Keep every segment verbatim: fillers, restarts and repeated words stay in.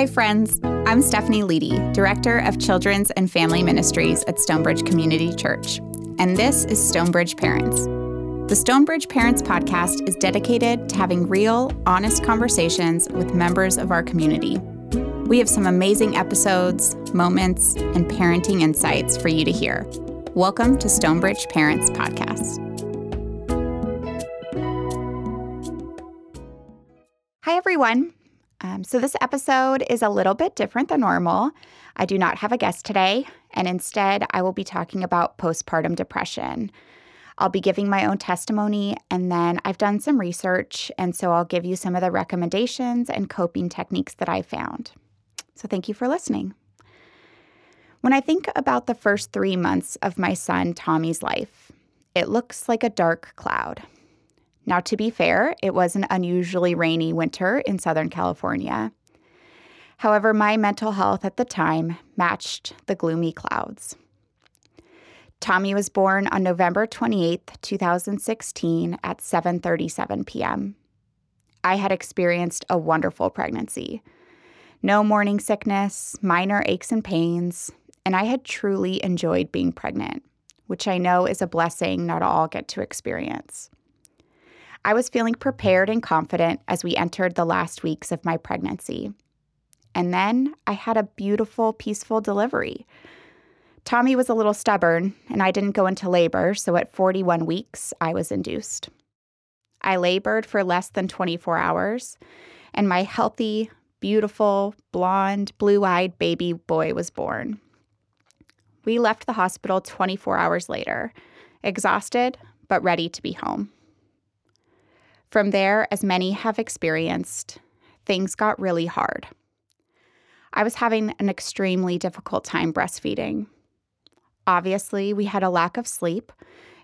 Hi, friends. I'm Stephanie Leedy, Director of Children's and Family Ministries at Stonebridge Community Church, and this is Stonebridge Parents. The Stonebridge Parents podcast is dedicated to having real, honest conversations with members of our community. We have some amazing episodes, moments, and parenting insights for you to hear. Welcome to Stonebridge Parents podcast. Hi, everyone. Um, so this episode is a little bit different than normal. I do not have a guest today, and instead I will be talking about postpartum depression. I'll be giving my own testimony, and then I've done some research, and so I'll give you some of the recommendations and coping techniques that I found. So thank you for listening. When I think about the first three months of my son Tommy's life, it looks like a dark cloud. Now, to be fair, it was an unusually rainy winter in Southern California. However, my mental health at the time matched the gloomy clouds. Tommy was born on November twenty-eighth, two thousand sixteen at seven thirty-seven p.m. I had experienced a wonderful pregnancy. No morning sickness, minor aches and pains, and I had truly enjoyed being pregnant, which I know is a blessing not all get to experience. I was feeling prepared and confident as we entered the last weeks of my pregnancy. And then I had a beautiful, peaceful delivery. Tommy was a little stubborn, and I didn't go into labor, so at forty-one weeks, I was induced. I labored for less than twenty-four hours, and my healthy, beautiful, blonde, blue-eyed baby boy was born. We left the hospital twenty-four hours later, exhausted but ready to be home. From there, as many have experienced, things got really hard. I was having an extremely difficult time breastfeeding. Obviously, we had a lack of sleep,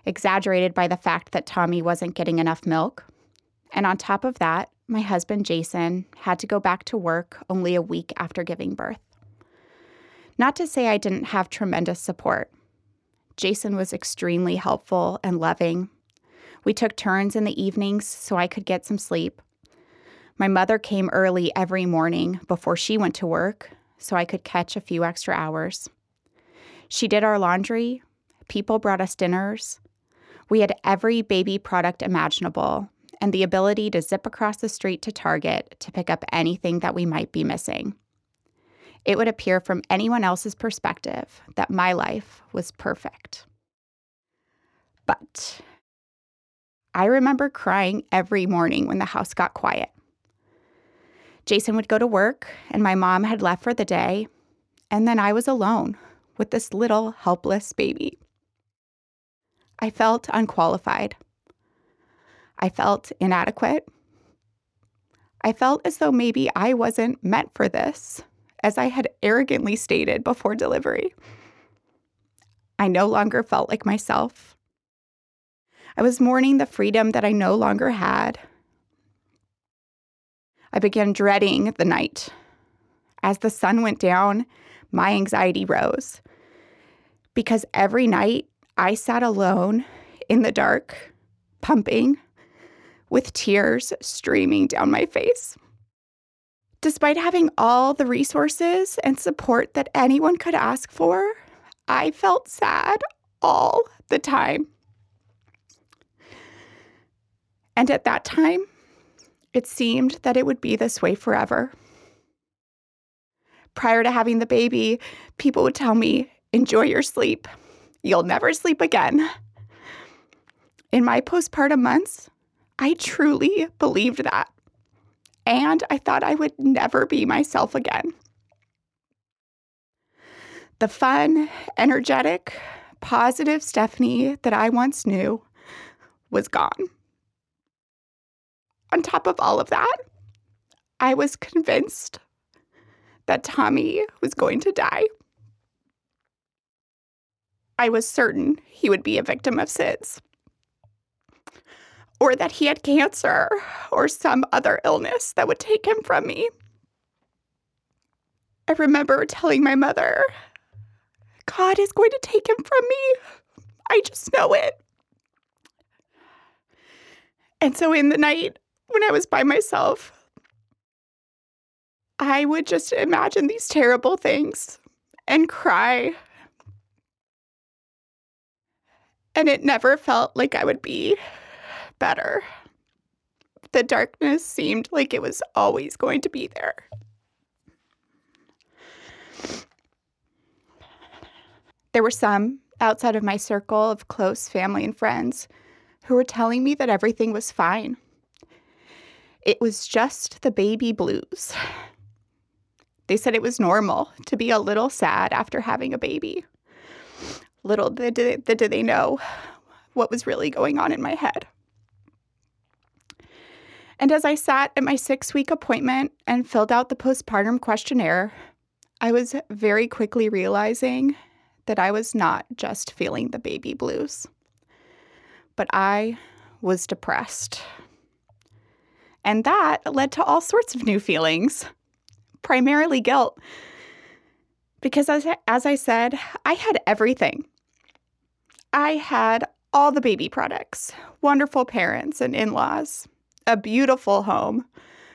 exaggerated by the fact that Tommy wasn't getting enough milk. And on top of that, my husband, Jason, had to go back to work only a week after giving birth. Not to say I didn't have tremendous support. Jason was extremely helpful and loving. We took turns in the evenings so I could get some sleep. My mother came early every morning before she went to work so I could catch a few extra hours. She did our laundry. People brought us dinners. We had every baby product imaginable and the ability to zip across the street to Target to pick up anything that we might be missing. It would appear from anyone else's perspective that my life was perfect. But I remember crying every morning when the house got quiet. Jason would go to work, and my mom had left for the day, and then I was alone with this little helpless baby. I felt unqualified. I felt inadequate. I felt as though maybe I wasn't meant for this, as I had arrogantly stated before delivery. I no longer felt like myself. I was mourning the freedom that I no longer had. I began dreading the night. As the sun went down, my anxiety rose. Because every night, I sat alone in the dark, pumping, with tears streaming down my face. Despite having all the resources and support that anyone could ask for, I felt sad all the time. And at that time, it seemed that it would be this way forever. Prior to having the baby, people would tell me, "Enjoy your sleep. You'll never sleep again." In my postpartum months, I truly believed that. And I thought I would never be myself again. The fun, energetic, positive Stephanie that I once knew was gone. On top of all of that, I was convinced that Tommy was going to die. I was certain he would be a victim of S I D S, or that he had cancer or some other illness that would take him from me. I remember telling my mother, "God is going to take him from me. I just know it." And so in the night, when I was by myself, I would just imagine these terrible things and cry. And it never felt like I would be better. The darkness seemed like it was always going to be there. There were some outside of my circle of close family and friends who were telling me that everything was fine. It was just the baby blues. They said it was normal to be a little sad after having a baby. Little did they, did they know what was really going on in my head. And as I sat at my six-week appointment and filled out the postpartum questionnaire, I was very quickly realizing that I was not just feeling the baby blues, but I was depressed. And that led to all sorts of new feelings, primarily guilt. Because as I, as I said, I had everything. I had all the baby products, wonderful parents and in-laws, a beautiful home,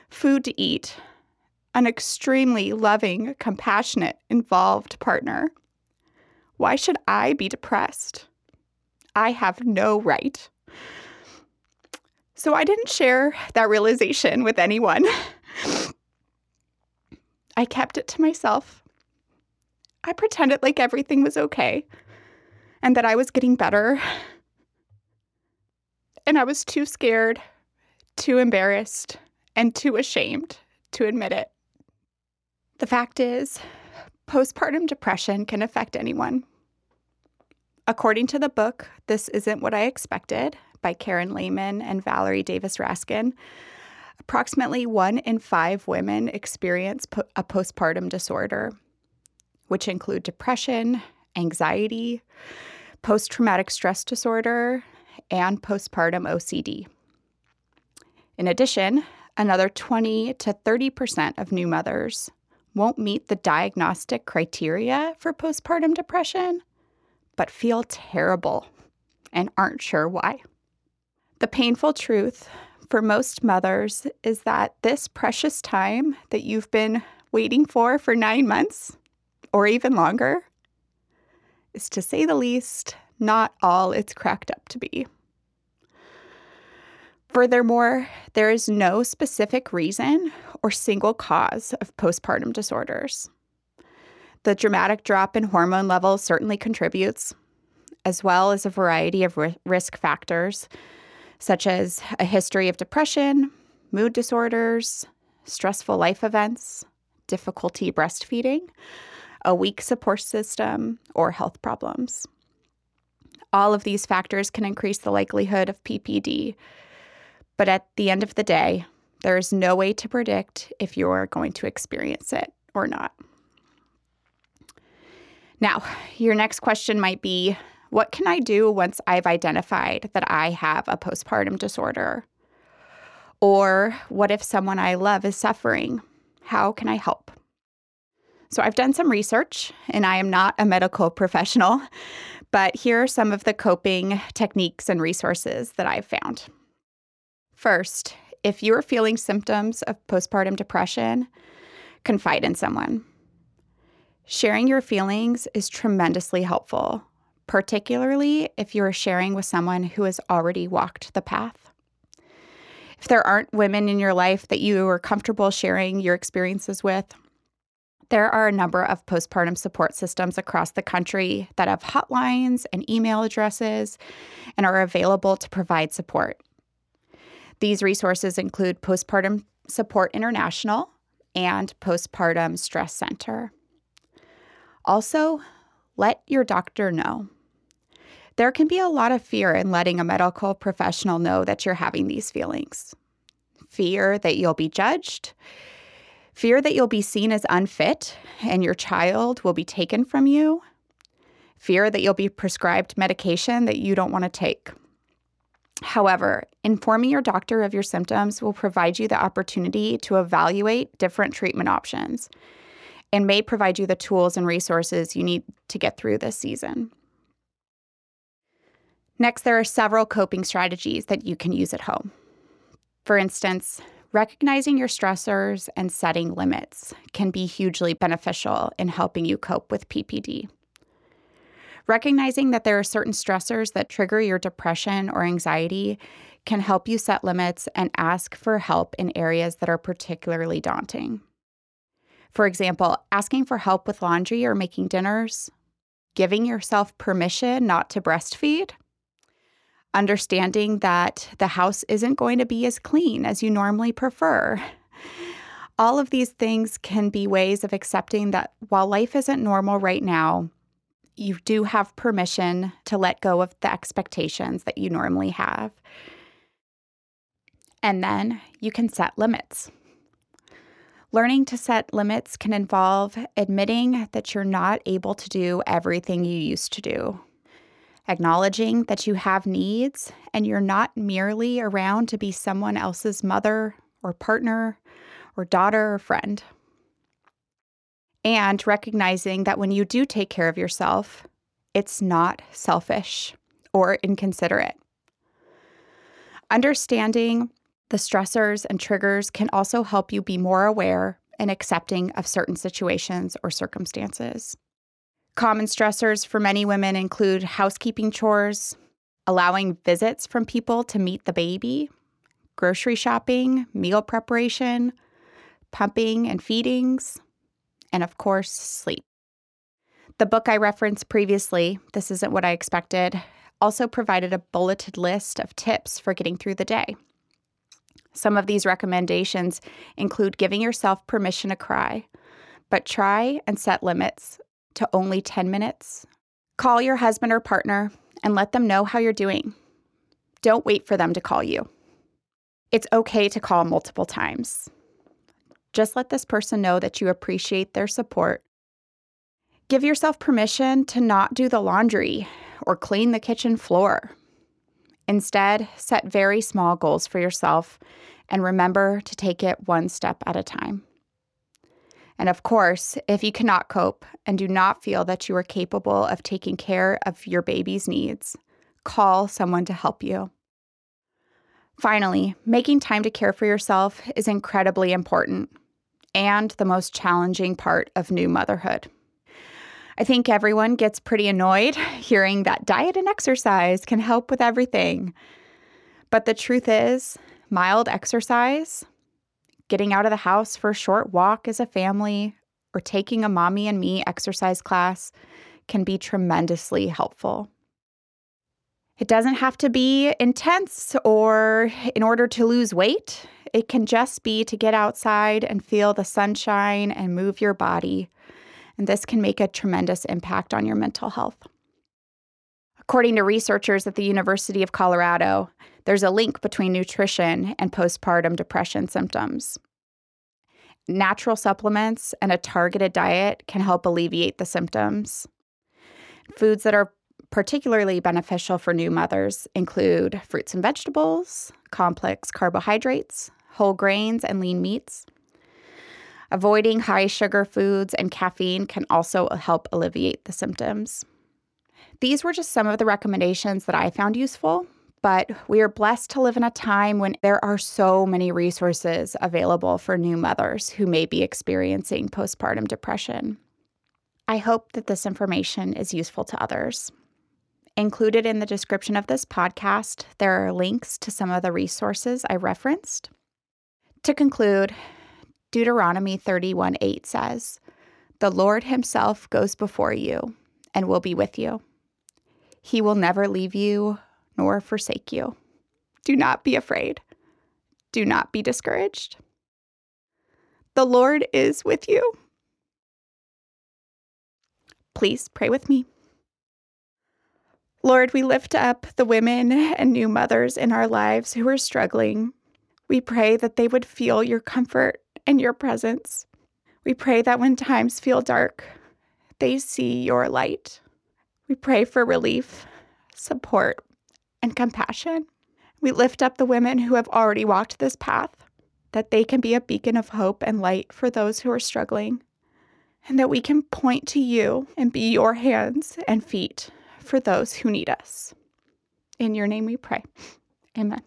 food to eat, an extremely loving, compassionate, involved partner. Why should I be depressed? I have no right. So I didn't share that realization with anyone. I kept it to myself. I pretended like everything was okay and that I was getting better. And I was too scared, too embarrassed, and too ashamed to admit it. The fact is, postpartum depression can affect anyone. According to the book, This Isn't What I Expected by Karen Lehman and Valerie Davis-Raskin, approximately one in five women experience po- a postpartum disorder, which include depression, anxiety, post-traumatic stress disorder, and postpartum O C D. In addition, another twenty to thirty percent of new mothers won't meet the diagnostic criteria for postpartum depression, but feel terrible and aren't sure why. The painful truth for most mothers is that this precious time that you've been waiting for for nine months or even longer is, to say the least, not all it's cracked up to be. Furthermore, there is no specific reason or single cause of postpartum disorders. The dramatic drop in hormone levels certainly contributes, as well as a variety of risk factors, such as a history of depression, mood disorders, stressful life events, difficulty breastfeeding, a weak support system, or health problems. All of these factors can increase the likelihood of P P D, but at the end of the day, there is no way to predict if you're going to experience it or not. Now, your next question might be, what can I do once I've identified that I have a postpartum disorder? Or what if someone I love is suffering? How can I help? So I've done some research, and I am not a medical professional, but here are some of the coping techniques and resources that I've found. First, if you are feeling symptoms of postpartum depression, confide in someone. Sharing your feelings is tremendously helpful, particularly if you are sharing with someone who has already walked the path. If there aren't women in your life that you are comfortable sharing your experiences with, there are a number of postpartum support systems across the country that have hotlines and email addresses and are available to provide support. These resources include Postpartum Support International and Postpartum Stress Center. Also, let your doctor know. There can be a lot of fear in letting a medical professional know that you're having these feelings. Fear that you'll be judged, fear that you'll be seen as unfit and your child will be taken from you, fear that you'll be prescribed medication that you don't want to take. However, informing your doctor of your symptoms will provide you the opportunity to evaluate different treatment options and may provide you the tools and resources you need to get through this season. Next, there are several coping strategies that you can use at home. For instance, Recognizing your stressors and setting limits can be hugely beneficial in helping you cope with P P D. Recognizing that there are certain stressors that trigger your depression or anxiety can help you set limits and ask for help in areas that are particularly daunting. For example, asking for help with laundry or making dinners, giving yourself permission not to breastfeed, understanding that the house isn't going to be as clean as you normally prefer. All of these things can be ways of accepting that while life isn't normal right now, you do have permission to let go of the expectations that you normally have. And then you can set limits. Learning to set limits can involve admitting that you're not able to do everything you used to do, acknowledging that you have needs and you're not merely around to be someone else's mother or partner or daughter or friend, and recognizing that when you do take care of yourself, it's not selfish or inconsiderate. Understanding the stressors and triggers can also help you be more aware and accepting of certain situations or circumstances. Common stressors for many women include housekeeping chores, allowing visits from people to meet the baby, grocery shopping, meal preparation, pumping and feedings, and of course, sleep. The book I referenced previously, This Isn't What I Expected, also provided a bulleted list of tips for getting through the day. Some of these recommendations include giving yourself permission to cry, but try and set limits to only ten minutes. Call your husband or partner and let them know how you're doing. Don't wait for them to call you. It's okay to call multiple times. Just let this person know that you appreciate their support. Give yourself permission to not do the laundry or clean the kitchen floor. Instead, set very small goals for yourself and remember to take it one step at a time. And of course, if you cannot cope and do not feel that you are capable of taking care of your baby's needs, call someone to help you. Finally, making time to care for yourself is incredibly important and the most challenging part of new motherhood. I think everyone gets pretty annoyed hearing that diet and exercise can help with everything. But the truth is, mild exercise, getting out of the house for a short walk as a family, or taking a mommy and me exercise class can be tremendously helpful. It doesn't have to be intense or in order to lose weight. It can just be to get outside and feel the sunshine and move your body. And this can make a tremendous impact on your mental health. According to researchers at the University of Colorado, there's a link between nutrition and postpartum depression symptoms. Natural supplements and a targeted diet can help alleviate the symptoms. Foods that are particularly beneficial for new mothers include fruits and vegetables, complex carbohydrates, whole grains, and lean meats. Avoiding high sugar foods and caffeine can also help alleviate the symptoms. These were just some of the recommendations that I found useful, but we are blessed to live in a time when there are so many resources available for new mothers who may be experiencing postpartum depression. I hope that this information is useful to others. Included in the description of this podcast, there are links to some of the resources I referenced. To conclude, Deuteronomy thirty-one eight says, "The Lord himself goes before you and will be with you. He will never leave you nor forsake you. Do not be afraid. Do not be discouraged. The Lord is with you." Please pray with me. Lord, we lift up the women and new mothers in our lives who are struggling. We pray that they would feel your comfort and your presence. We pray that when times feel dark, they see your light. We pray for relief, support, and compassion. We lift up the women who have already walked this path, that they can be a beacon of hope and light for those who are struggling, and that we can point to you and be your hands and feet for those who need us. In your name we pray. Amen.